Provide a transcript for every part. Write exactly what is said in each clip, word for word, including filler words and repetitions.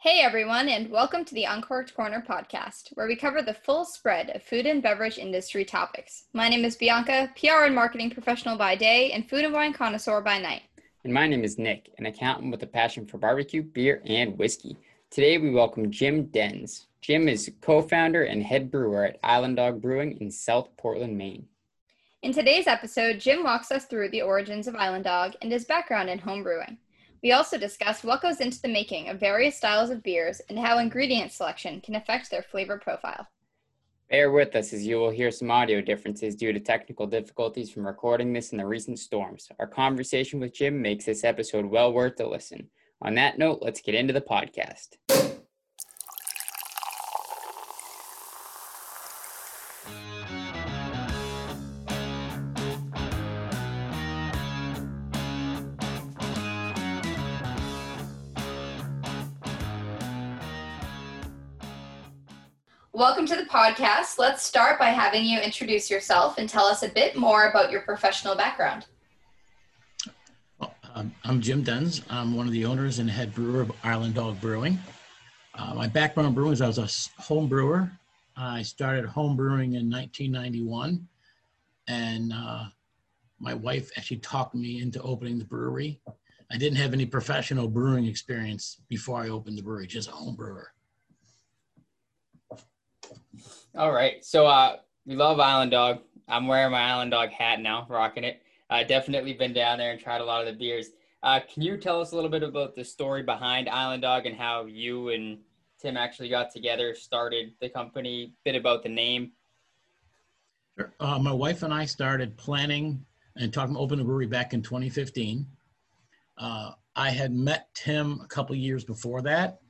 Hey everyone, and welcome to the Uncorked Corner podcast, where we cover the full spread of food and beverage industry topics. My name is Bianca, P R and marketing professional by day and food and wine connoisseur by night. And my name is Nick, an accountant with a passion for barbecue, beer, and whiskey. Today we welcome Jim Denz. Jim is co-founder and head brewer at Island Dog Brewing in South Portland, Maine. In today's episode, Jim walks us through the origins of Island Dog and his background in home brewing. We also discussed what goes into the making of various styles of beers and how ingredient selection can affect their flavor profile. Bear with us as you will hear some audio differences due to technical difficulties from recording this in the recent storms. Our conversation with Jim makes this episode well worth the listen. On that note, let's get into the podcast. Welcome to the podcast. Let's start by having you introduce yourself and tell us a bit more about your professional background. Well, um, I'm Jim Denz. I'm one of the owners and head brewer of Island Dog Brewing. Uh, my background in brewing is I was a home brewer. I started home brewing in nineteen ninety-one, and uh, my wife actually talked me into opening the brewery. I didn't have any professional brewing experience before I opened the brewery, just a home brewer. All right, so uh, we love Island Dog. I'm wearing my Island Dog hat now, rocking it. Uh, definitely been down there and tried a lot of the beers. Uh, can you tell us a little bit about the story behind Island Dog and how you and Tim actually got together, started the company, a bit about the name? Sure. Uh, my wife and I started planning and talking about opening a brewery back in twenty fifteen. Uh, I had met Tim a couple years before that.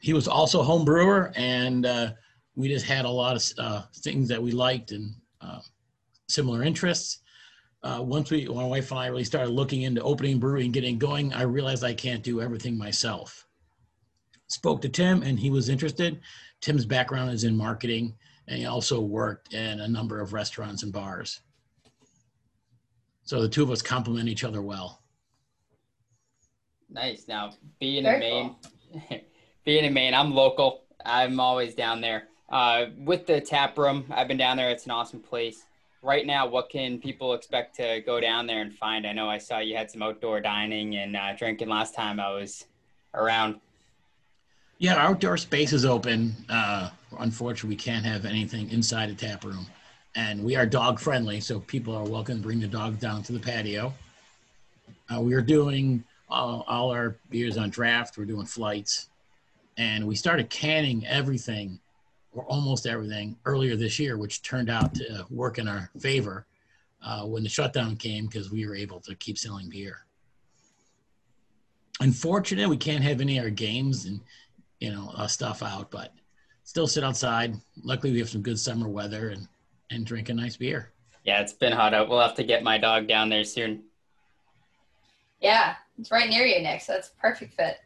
He was also a home brewer, and uh, we just had a lot of uh, things that we liked and uh, similar interests. Uh, once we, my wife and I really started looking into opening brewery and getting going, I realized I can't do everything myself. Spoke to Tim, and he was interested. Tim's background is in marketing, and he also worked in a number of restaurants and bars. So the two of us complement each other well. Nice. Now, being in Maine... Being in Maine, I'm local. I'm always down there. Uh, with the tap room, I've been down there. It's an awesome place. Right now, what can people expect to go down there and find? I know I saw you had some outdoor dining and uh, drinking last time I was around. Yeah, our outdoor space is open. Uh, unfortunately, we can't have anything inside a tap room. And we are dog friendly, so people are welcome to bring the dog down to the patio. Uh, we are doing all, all our beers on draft. We're doing flights. And we started canning everything, or almost everything, earlier this year, which turned out to work in our favor uh, when the shutdown came, because we were able to keep selling beer. Unfortunately, we can't have any of our games and you know uh, stuff out, but still sit outside. Luckily, we have some good summer weather and, and drink a nice beer. Yeah, it's been hot out. We'll have to get my dog down there soon. Yeah, it's right near you, Nick, so that's a perfect fit.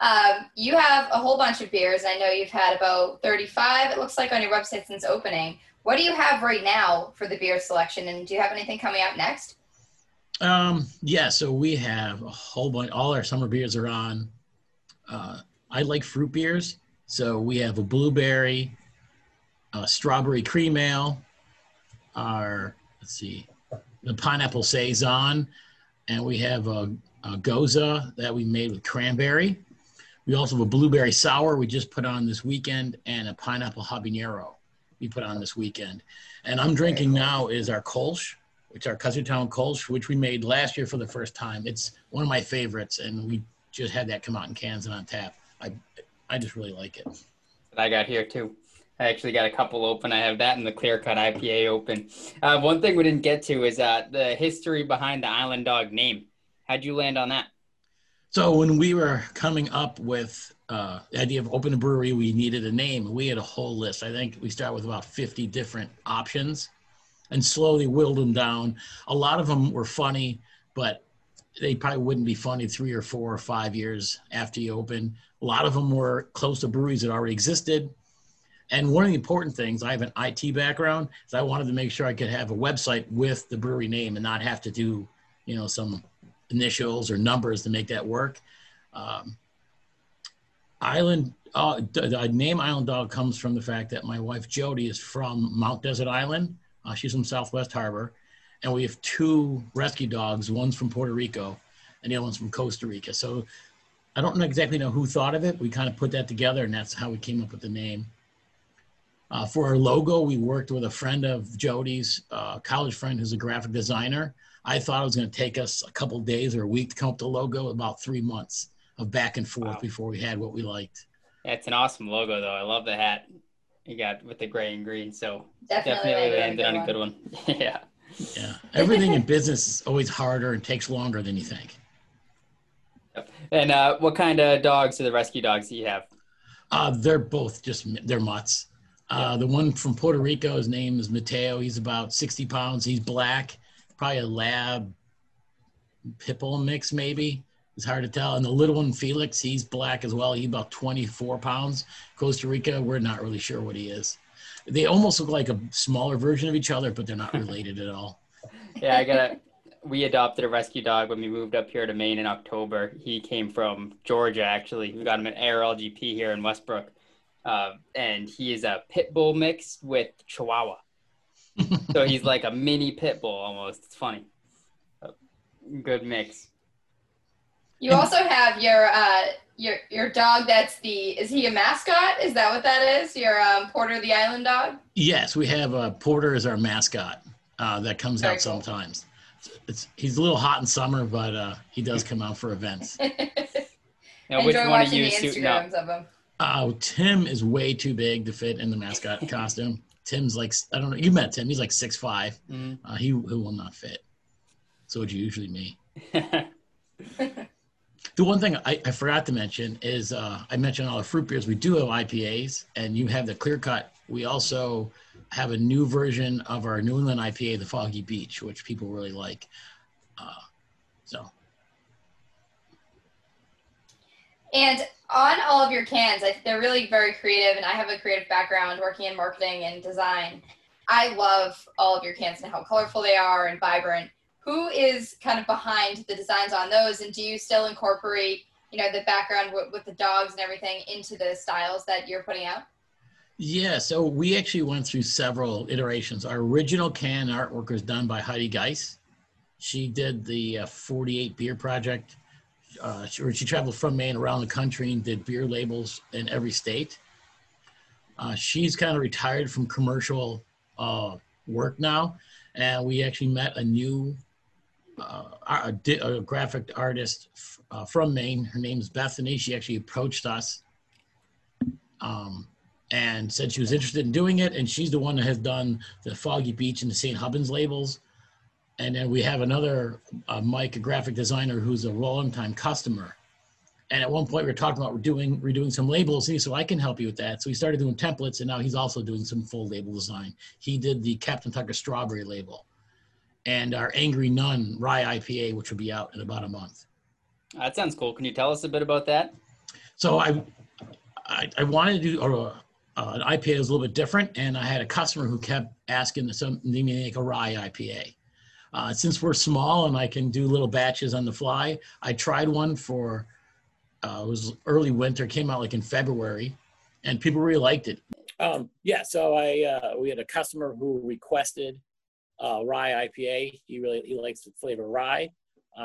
Um, you have a whole bunch of beers. I know you've had about thirty-five, it looks like, on your website since opening. What do you have right now for the beer selection, and do you have anything coming up next? Um, yeah, so we have a whole bunch. All our summer beers are on. Uh, I like fruit beers, so we have a blueberry, a strawberry cream ale, our, let's see, the pineapple saison, and we have a, a goza that we made with cranberry. We also have a blueberry sour we just put on this weekend, and a pineapple habanero we put on this weekend. And I'm drinking now is our Kolsch, which is our Kaisertown Kolsch, which we made last year for the first time. It's one of my favorites, and we just had that come out in cans and on tap. I I just really like it. I got here too. I actually got a couple open. I have that and the Clear Cut I P A open. Uh, one thing we didn't get to is uh, the history behind the Island Dog name. How'd you land on that? So when we were coming up with uh, the idea of opening a brewery, we needed a name. We had a whole list. I think we started with about fifty different options and slowly whittled them down. A lot of them were funny, but they probably wouldn't be funny three or four or five years after you open. A lot of them were close to breweries that already existed. And one of the important things, I have an I T background, so I wanted to make sure I could have a website with the brewery name and not have to do, you know, some initials or numbers to make that work. Um, Island, uh, the name Island Dog comes from the fact that my wife Jody is from Mount Desert Island. Uh, she's from Southwest Harbor. And we have two rescue dogs. One's from Puerto Rico and the other one's from Costa Rica. So I don't know exactly know who thought of it. We kind of put that together, and that's how we came up with the name. Uh, for our logo, we worked with a friend of Jody's, uh, college friend who's a graphic designer. I thought it was going to take us a couple days or a week to come up with the logo, about three months of back and forth wow. before we had what we liked. Yeah, it's an awesome logo, though. I love the hat you got with the gray and green. So definitely, definitely ended on a good one. yeah. Yeah. Everything in business is always harder and takes longer than you think. And uh, what kind of dogs are the rescue dogs that you have? Uh, they're both just, they're mutts. Uh, the one from Puerto Rico, his name is Mateo. He's about sixty pounds. He's black, probably a lab pit bull mix maybe. It's hard to tell. And the little one, Felix, he's black as well. He's about twenty-four pounds. Costa Rica, we're not really sure what he is. They almost look like a smaller version of each other, but they're not related at all. Yeah, I got a, we adopted a rescue dog when we moved up here to Maine in October. He came from Georgia, actually. We got him at A R L G P here in Westbrook. Uh, and he is a pit bull mixed with Chihuahua. So he's like a mini pit bull almost. It's funny. Good mix. You also have your uh, your your dog that's the, is he a mascot? Is that what that is? Your um, Porter the Island Dog? Yes, we have uh, Porter as our mascot uh, that comes Very out cool. sometimes. It's, it's, he's a little hot in summer, but uh, he does come out for events. Now, which one of you Instagrams up? Of him. Oh, Tim is way too big to fit in the mascot costume. Tim's like, I don't know, you met Tim. He's like six five. Mm-hmm. uh, he, he will not fit. So it's usually me. The one thing I, I forgot to mention is uh, I mentioned all the fruit beers. We do have I P As, and you have the clear cut. We also have a new version of our New England I P A, the Foggy Beach, which people really like. Uh, so. And on all of your cans, I, they're really very creative, and I have a creative background working in marketing and design. I love all of your cans and how colorful they are and vibrant. Who is kind of behind the designs on those, and do you still incorporate, you know, the background w with the dogs and everything into the styles that you're putting out? Yeah, so we actually went through several iterations. Our original can artwork was done by Heidi Geis. She did the uh, forty-eight Beer Project. Uh, she, she traveled from Maine around the country and did beer labels in every state. Uh, she's kind of retired from commercial uh, work now, and we actually met a new Uh, a, a graphic artist f uh, from Maine. Her name's Bethany. She actually approached us um, and said she was interested in doing it, and she's the one that has done the Foggy Beach and the Saint Hubbins labels. And then we have another, uh, Mike, a graphic designer who's a long-time customer. And at one point we were talking about redoing, redoing some labels, and he said, well, I can help you with that. So we started doing templates, and now he's also doing some full label design. He did the Captain Tucker Strawberry label. And our Angry Nun Rye I P A, which will be out in about a month. That sounds cool. Can you tell us a bit about that? So I, I, I wanted to do uh, uh, an I P A that was a little bit different, and I had a customer who kept asking to make a rye I P A. Uh, since we're small and I can do little batches on the fly, I tried one for, uh, it was early winter, came out like in February, and people really liked it. Um, yeah, so I uh, we had a customer who requested Uh, rye I P A. He really he likes the flavor rye.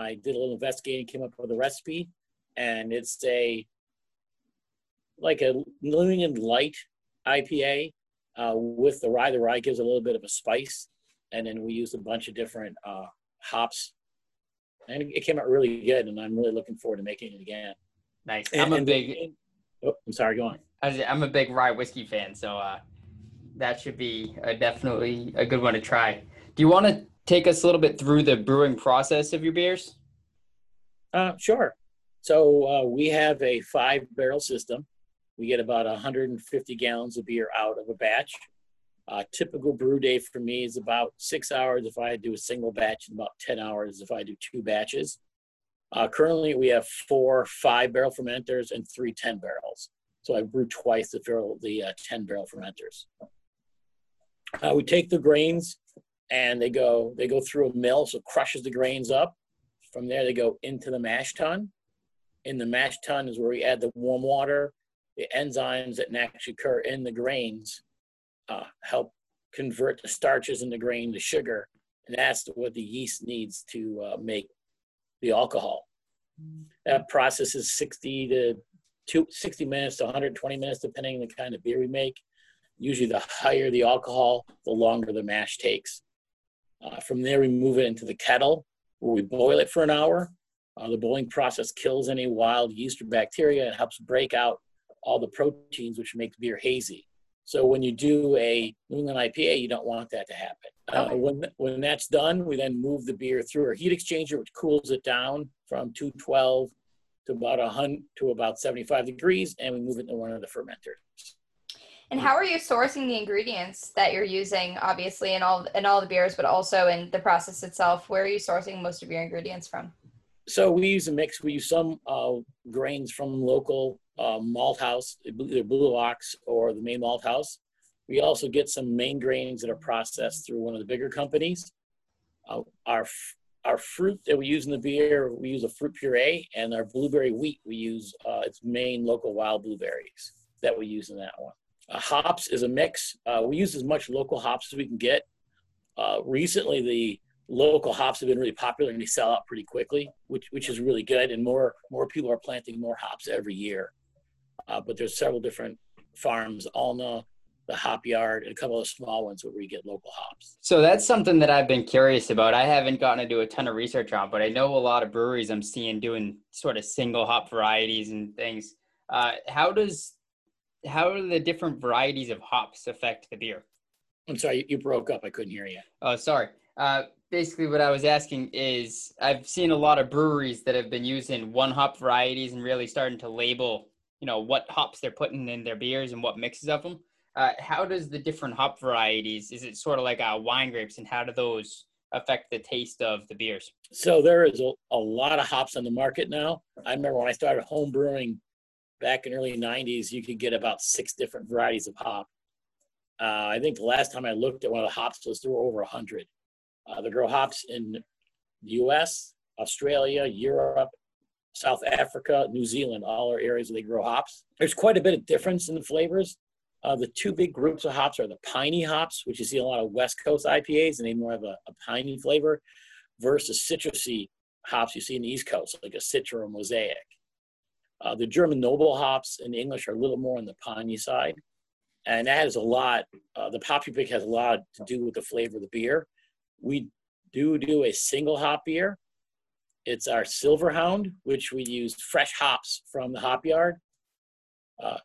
I did a little investigating, came up with a recipe, and it's a like a New England light I P A uh, with the rye. The rye gives a little bit of a spice, and then we used a bunch of different uh, hops, and it came out really good. And I'm really looking forward to making it again. Nice. And, I'm a big. And, oh, I'm sorry. Go on. I'm a big rye whiskey fan, so uh, that should be a, definitely a good one to try. Do you want to take us a little bit through the brewing process of your beers? Uh, sure. So uh, we have a five-barrel system. We get about one hundred fifty gallons of beer out of a batch. Uh, typical brew day for me is about six hours if I do a single batch and about ten hours if I do two batches. Uh, currently, we have four five-barrel fermenters and three ten-barrels. So I brew twice the barrel, the ten-barrel uh, fermenters. Uh, we take the grains, and they go they go through a mill, so it crushes the grains up. From there, they go into the mash tun. In the mash tun is where we add the warm water, the enzymes that naturally occur in the grains uh, help convert the starches in the grain to sugar. And that's what the yeast needs to uh, make the alcohol. That process is sixty to sixty minutes to one hundred twenty minutes, depending on the kind of beer we make. Usually the higher the alcohol, the longer the mash takes. Uh, from there, we move it into the kettle where we boil it for an hour. Uh, the boiling process kills any wild yeast or bacteria and helps break out all the proteins, which makes beer hazy. So when you do a New England I P A, you don't want that to happen. Uh, okay. when, when that's done, we then move the beer through our heat exchanger, which cools it down from two twelve to about one hundred to about seventy-five degrees, and we move it to one of the fermenters. And how are you sourcing the ingredients that you're using, obviously, in all in all the beers, but also in the process itself? Where are you sourcing most of your ingredients from? So we use a mix. We use some uh, grains from local uh, malt house, either Blue Ox or the main malt house. We also get some main grains that are processed through one of the bigger companies. Uh, our our fruit that we use in the beer, we use a fruit puree, and our blueberry wheat, we use uh, its main local wild blueberries that we use in that one. Uh, hops is a mix. Uh, we use as much local hops as we can get. Uh, recently, the local hops have been really popular and they sell out pretty quickly, which which is really good. And more more people are planting more hops every year. Uh, but there's several different farms, Alna, the Hop Yard, and a couple of small ones where we get local hops. So that's something that I've been curious about. I haven't gotten to do a ton of research on, but I know a lot of breweries I'm seeing doing sort of single hop varieties and things. Uh, how does How do the different varieties of hops affect the beer? I'm sorry, you broke up. I couldn't hear you. Oh, sorry. Uh, basically, what I was asking is I've seen a lot of breweries that have been using one hop varieties and really starting to label, you know, what hops they're putting in their beers and what mixes of them. Uh, how does the different hop varieties, is it sort of like uh, wine grapes, and how do those affect the taste of the beers? So there is a, a lot of hops on the market now. I remember when I started home brewing back in the early nineties, you could get about six different varieties of hop. Uh, I think the last time I looked at one of the hops was there were over one hundred. Uh, they grow hops in the U S, Australia, Europe, South Africa, New Zealand, all are areas where they grow hops. There's quite a bit of difference in the flavors. Uh, the two big groups of hops are the piney hops, which you see a lot of West Coast I P As, and they more have a, a piney flavor, versus citrusy hops you see in the East Coast, like a Citra or Mosaic. Uh, the German noble hops in English are a little more on the piney side. And that has a lot, uh, the hop you pick has a lot to do with the flavor of the beer. We do do a single hop beer. It's our Silverhound, which we use fresh hops from the Hop Yard. Uh,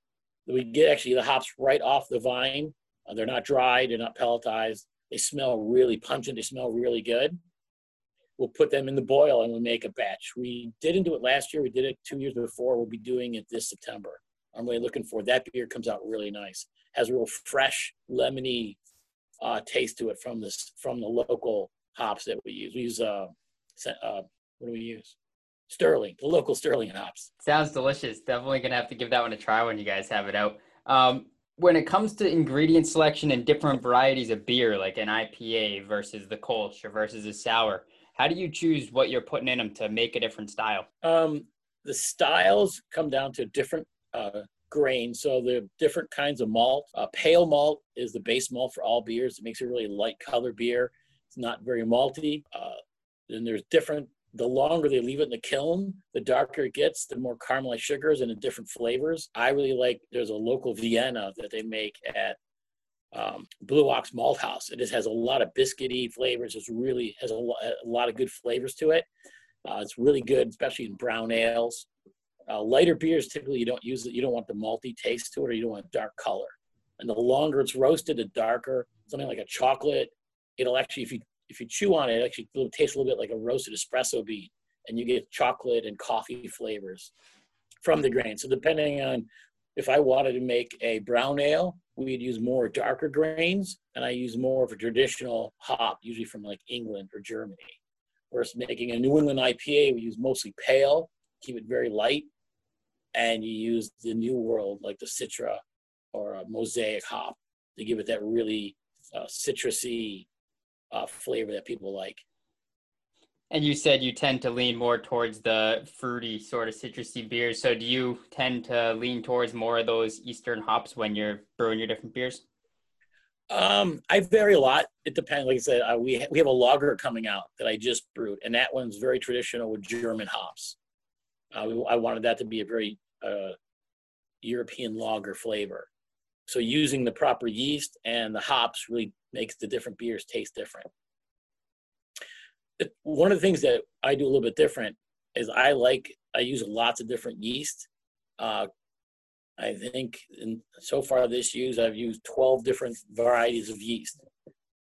we get actually the hops right off the vine. Uh, they're not dried, they're not pelletized. They smell really pungent, they smell really good. We'll put them in the boil and we make a batch. We didn't do it last year. We did it two years before. We'll be doing it this September. I'm really looking forward. That beer comes out really nice. Has a real fresh, lemony uh, taste to it from this from the local hops that we use. We use, uh, uh, what do we use? Sterling, the local Sterling hops. Sounds delicious. Definitely going to have to give that one a try when you guys have it out. Um, when it comes to ingredient selection and different varieties of beer, like an I P A versus the Kolsch or versus a sour, how do you choose what you're putting in them to make a different style? Um, the styles come down to different uh, grains. So the different kinds of malt. Uh, pale malt is the base malt for all beers. It makes a really light color beer. It's not very malty. Uh, then there's different, the longer they leave it in the kiln, the darker it gets, the more caramelized sugars and the different flavors. I really like, there's a local Vienna that they make at Um, Blue Ox Malt House. It just has a lot of biscuity flavors. It's really has a, lo- a lot of good flavors to it. Uh, it's really good, especially in brown ales. Uh, lighter beers, typically you don't use it. You don't want the malty taste to it, or you don't want dark color. And the longer it's roasted, the darker. Something like a chocolate, it'll actually, if you if you chew on it, it actually it'll taste a little bit like a roasted espresso bean, and you get chocolate and coffee flavors from the grain. So depending on if I wanted to make a brown ale, we'd use more darker grains, and I use more of a traditional hop, usually from like England or Germany. Whereas making a New England I P A, we use mostly pale, keep it very light, and you use the New World, like the Citra or a Mosaic hop, to give it that really uh, citrusy uh, flavor that people like. And you said you tend to lean more towards the fruity sort of citrusy beers. So do you tend to lean towards more of those Eastern hops when you're brewing your different beers? Um, I vary a lot. It depends. Like I said, uh, we, ha we have a lager coming out that I just brewed, and that one's very traditional with German hops. Uh, we, I wanted that to be a very uh, European lager flavor. So using the proper yeast and the hops really makes the different beers taste different. One of the things that I do a little bit different is I like, I use lots of different yeast. Uh, I think in, so far this year, I've used twelve different varieties of yeast,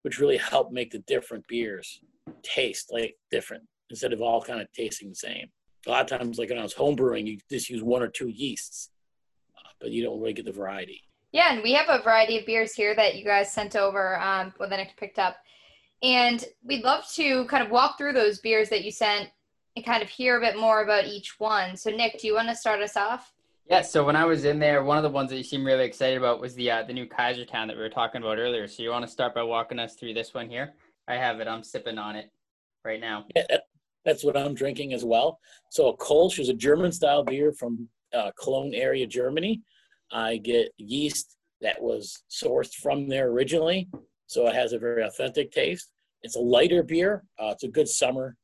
which really help make the different beers taste like different instead of all kind of tasting the same. A lot of times, like when I was home brewing, you just use one or two yeasts, uh, but you don't really get the variety. Yeah, and we have a variety of beers here that you guys sent over um, when the next picked up. And we'd love to kind of walk through those beers that you sent and kind of hear a bit more about each one. So, Nick, do you want to start us off? Yeah, so when I was in there, one of the ones that you seemed really excited about was the uh, the new Kaisertown that we were talking about earlier. So you want to start by walking us through this one here? I have it. I'm sipping on it right now. Yeah, that, that's what I'm drinking as well. So a Kolsch is a German-style beer from uh, Cologne area, Germany. I get yeast that was sourced from there originally, so it has a very authentic taste. It's a lighter beer. Uh, it's a good summer,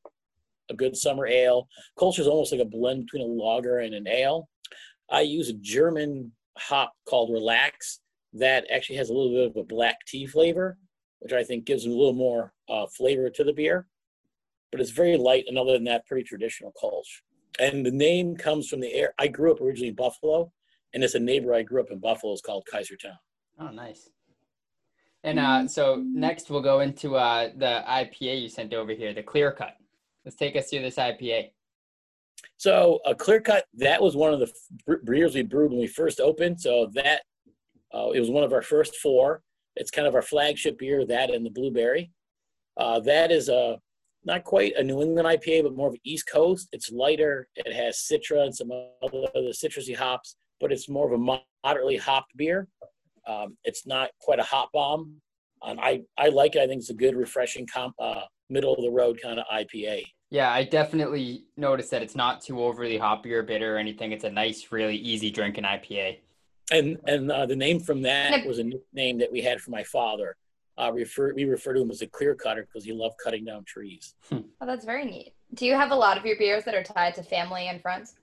a good summer ale. Kolsch is almost like a blend between a lager and an ale. I use a German hop called Relax that actually has a little bit of a black tea flavor, which I think gives it a little more uh, flavor to the beer. But it's very light, and other than that, pretty traditional Kolsch. And the name comes from the air. I grew up originally in Buffalo, and it's a neighbor I grew up in Buffalo. It's called Kaisertown. Oh, nice. And uh, so next we'll go into uh, the I P A you sent over here, the Clear Cut. Let's take us through this I P A. So a Clear Cut, that was one of the beers we brewed when we first opened. So that, uh, it was one of our first four. It's kind of our flagship beer, that and the Blueberry. Uh, that is a, not quite a New England I P A, but more of an East Coast. It's lighter. It has Citra and some other, other citrusy hops, but it's more of a moderately hopped beer. Um, it's not quite a hop bomb. Um, I, I like it. I think it's a good, refreshing, comp, uh, middle-of-the-road kind of I P A. Yeah, I definitely noticed that it's not too overly hoppy or bitter or anything. It's a nice, really easy drinking I P A. And and uh, the name from that was a nickname that we had for my father. Uh, refer, we refer to him as a clear cutter because he loved cutting down trees. Hmm. Oh, that's very neat. Do you have a lot of your beers that are tied to family and friends?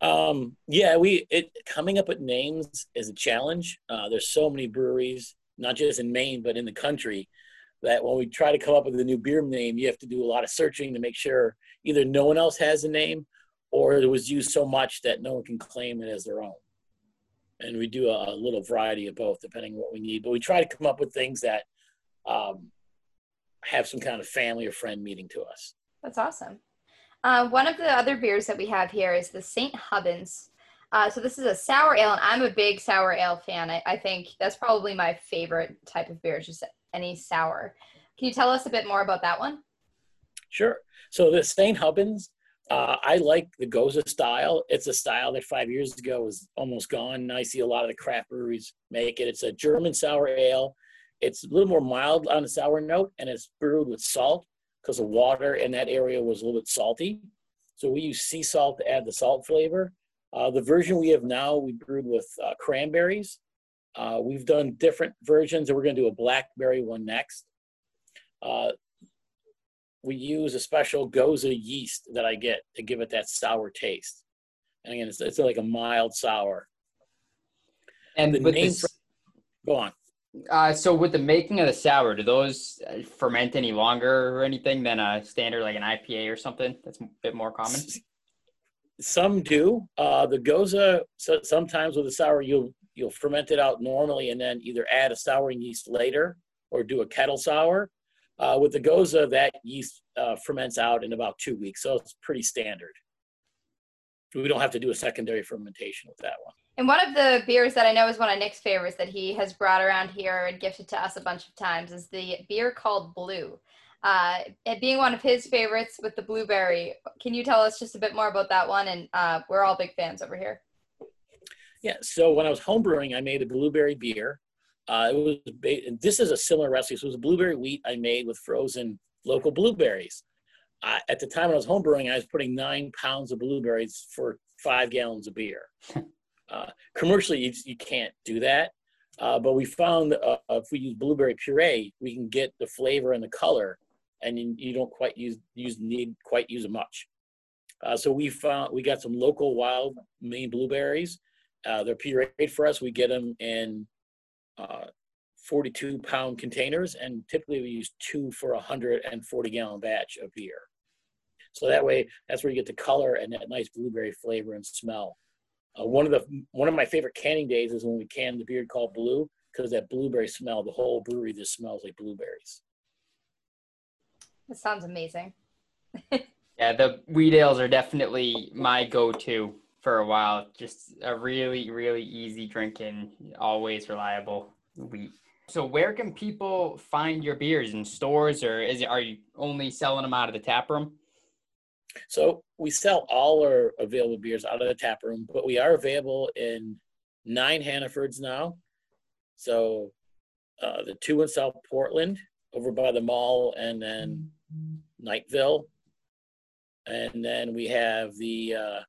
Um, yeah, we, it, coming up with names is a challenge. Uh, there's so many breweries, not just in Maine, but in the country, that when we try to come up with a new beer name, you have to do a lot of searching to make sure either no one else has a name or it was used so much that no one can claim it as their own. And we do a, a little variety of both, depending on what we need. But we try to come up with things that, um, have some kind of family or friend meaning to us. That's awesome. Uh, one of the other beers that we have here is the Saint Hubbins. Uh, so this is a sour ale, and I'm a big sour ale fan. I, I think that's probably my favorite type of beer, just any sour. Can you tell us a bit more about that one? Sure. So the Saint Hubbins, uh, I like the Goza style. It's a style that five years ago was almost gone. Now I see a lot of the craft breweries make it. It's a German sour ale. It's a little more mild on the sour note, and it's brewed with salt, because the water in that area was a little bit salty. So we use sea salt to add the salt flavor. Uh, the version we have now, we brewed with uh, cranberries. Uh, we've done different versions, and we're going to do a blackberry one next. Uh, we use a special Goza yeast that I get to give it that sour taste. And again, it's, it's like a mild sour. And the name, this... go on. Uh, so with the making of the sour, do those ferment any longer or anything than a standard, like an I P A or something that's a bit more common? Some do. Uh, the Goza, so sometimes with the sour, you'll, you'll ferment it out normally and then either add a souring yeast later or do a kettle sour. Uh, with the Goza, that yeast uh, ferments out in about two weeks, so it's pretty standard. We don't have to do a secondary fermentation with that one. And one of the beers that I know is one of Nick's favorites that he has brought around here and gifted to us a bunch of times is the beer called Blue. Uh, it being one of his favorites with the blueberry, can you tell us just a bit more about that one? And uh, we're all big fans over here. Yeah, so when I was homebrewing, I made a blueberry beer. Uh, it was, and this is a similar recipe. So it was a blueberry wheat I made with frozen local blueberries. I, at the time when I was home brewing, I was putting nine pounds of blueberries for five gallons of beer. Uh, commercially, you, you can't do that. Uh, but we found uh, if we use blueberry puree, we can get the flavor and the color, and you, you don't quite use, use need quite use much. Uh, so we found we got some local wild Maine blueberries. Uh, they're pureed for us. We get them in uh, forty-two pound containers, and typically we use two for a one hundred forty gallon batch of beer. So that way, that's where you get the color and that nice blueberry flavor and smell. Uh, one of the one of my favorite canning days is when we can the beer called Blue, because that blueberry smell, the whole brewery just smells like blueberries. That sounds amazing. Yeah, the wheat ales are definitely my go-to for a while. Just a really, really easy drinking, always reliable wheat. So where can people find your beers? In stores, or is it, are you only selling them out of the tap room? So we sell all our available beers out of the tap room, but we are available in nine Hannafords now. So uh, the two in South Portland, over by the mall, and then Nightville. And then we have the uh,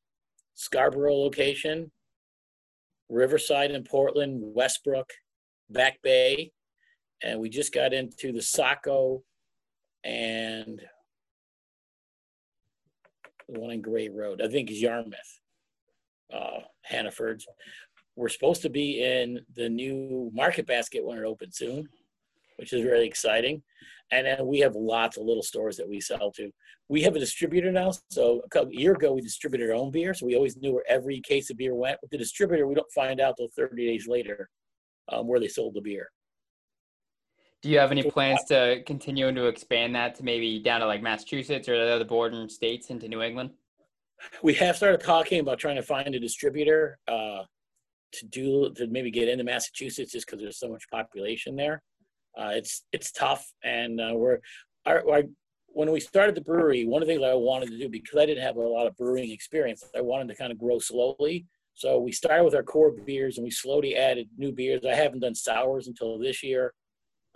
Scarborough location, Riverside in Portland, Westbrook, Back Bay. And we just got into the Saco and the one in Gray Road, I think is Yarmouth, uh, Hannaford's. We're supposed to be in the new Market Basket when it opens soon, which is really exciting. And then we have lots of little stores that we sell to. We have a distributor now. So a couple, a year ago, we distributed our own beer. So we always knew where every case of beer went. With the distributor, we don't find out till thirty days later um, where they sold the beer. Do you have any plans to continue to expand that to maybe down to like Massachusetts or the other bordering states into New England? We have started talking about trying to find a distributor uh, to do to maybe get into Massachusetts, just because there's so much population there. Uh, it's it's tough, and uh, we're our, our, when we started the brewery, one of the things I wanted to do, because I didn't have a lot of brewing experience, I wanted to kind of grow slowly. So we started with our core beers, and we slowly added new beers. I haven't done sours until this year.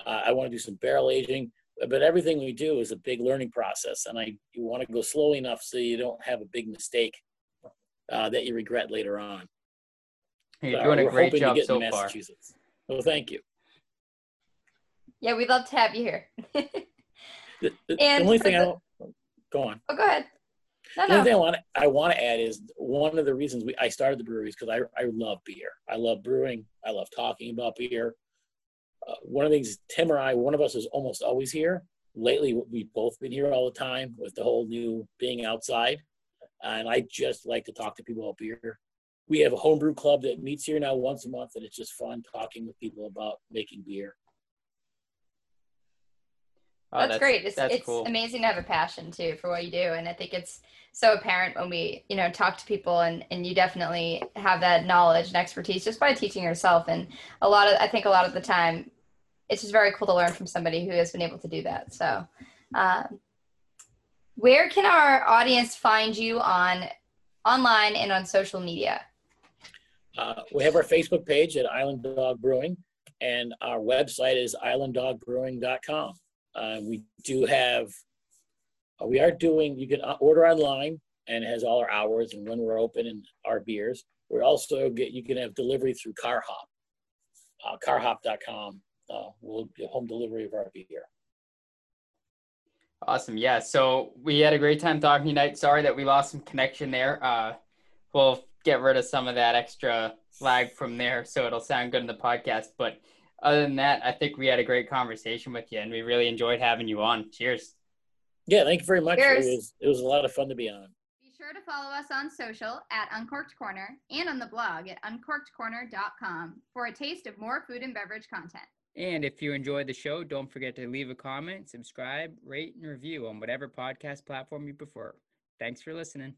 Uh, I want to do some barrel aging, but everything we do is a big learning process, and I you want to go slowly enough so you don't have a big mistake uh, that you regret later on. You're so doing a great job so far. Well, thank you. Yeah, we'd love to have you here. the, the, the only thing the, I want, go on. Oh, go ahead. No, the no. only thing I want I want to add is one of the reasons we I started the brewery is because I I love beer. I love brewing. I love talking about beer. Uh, one of the things, Tim or I, one of us is almost always here. Lately, we've both been here all the time with the whole new being outside. And I just like to talk to people about beer. We have a homebrew club that meets here now once a month, and it's just fun talking with people about making beer. Oh, that's, that's great. It's, that's it's cool. Amazing to have a passion, too, for what you do. And I think it's so apparent when we, you know, talk to people, and, and you definitely have that knowledge and expertise just by teaching yourself. And a lot of, I think a lot of the time, it's just very cool to learn from somebody who has been able to do that. So um, where can our audience find you on online and on social media? Uh, we have our Facebook page at Island Dog Brewing, and our website is island dog brewing dot com. Uh, we do have, uh, we are doing, you can order online, and it has all our hours and when we're open and our beers. We also get, you can have delivery through Carhop, uh, carhop dot com. Uh, we'll do home delivery of our beer. Awesome. Yeah. So we had a great time talking tonight. Sorry that we lost some connection there. Uh, we'll get rid of some of that extra lag from there, so it'll sound good in the podcast, but other than that, I think we had a great conversation with you, and we really enjoyed having you on. Cheers. Yeah, thank you very much. It was, it was a lot of fun to be on. Be sure to follow us on social at Uncorked Corner and on the blog at uncorked corner dot com for a taste of more food and beverage content. And if you enjoyed the show, don't forget to leave a comment, subscribe, rate, and review on whatever podcast platform you prefer. Thanks for listening.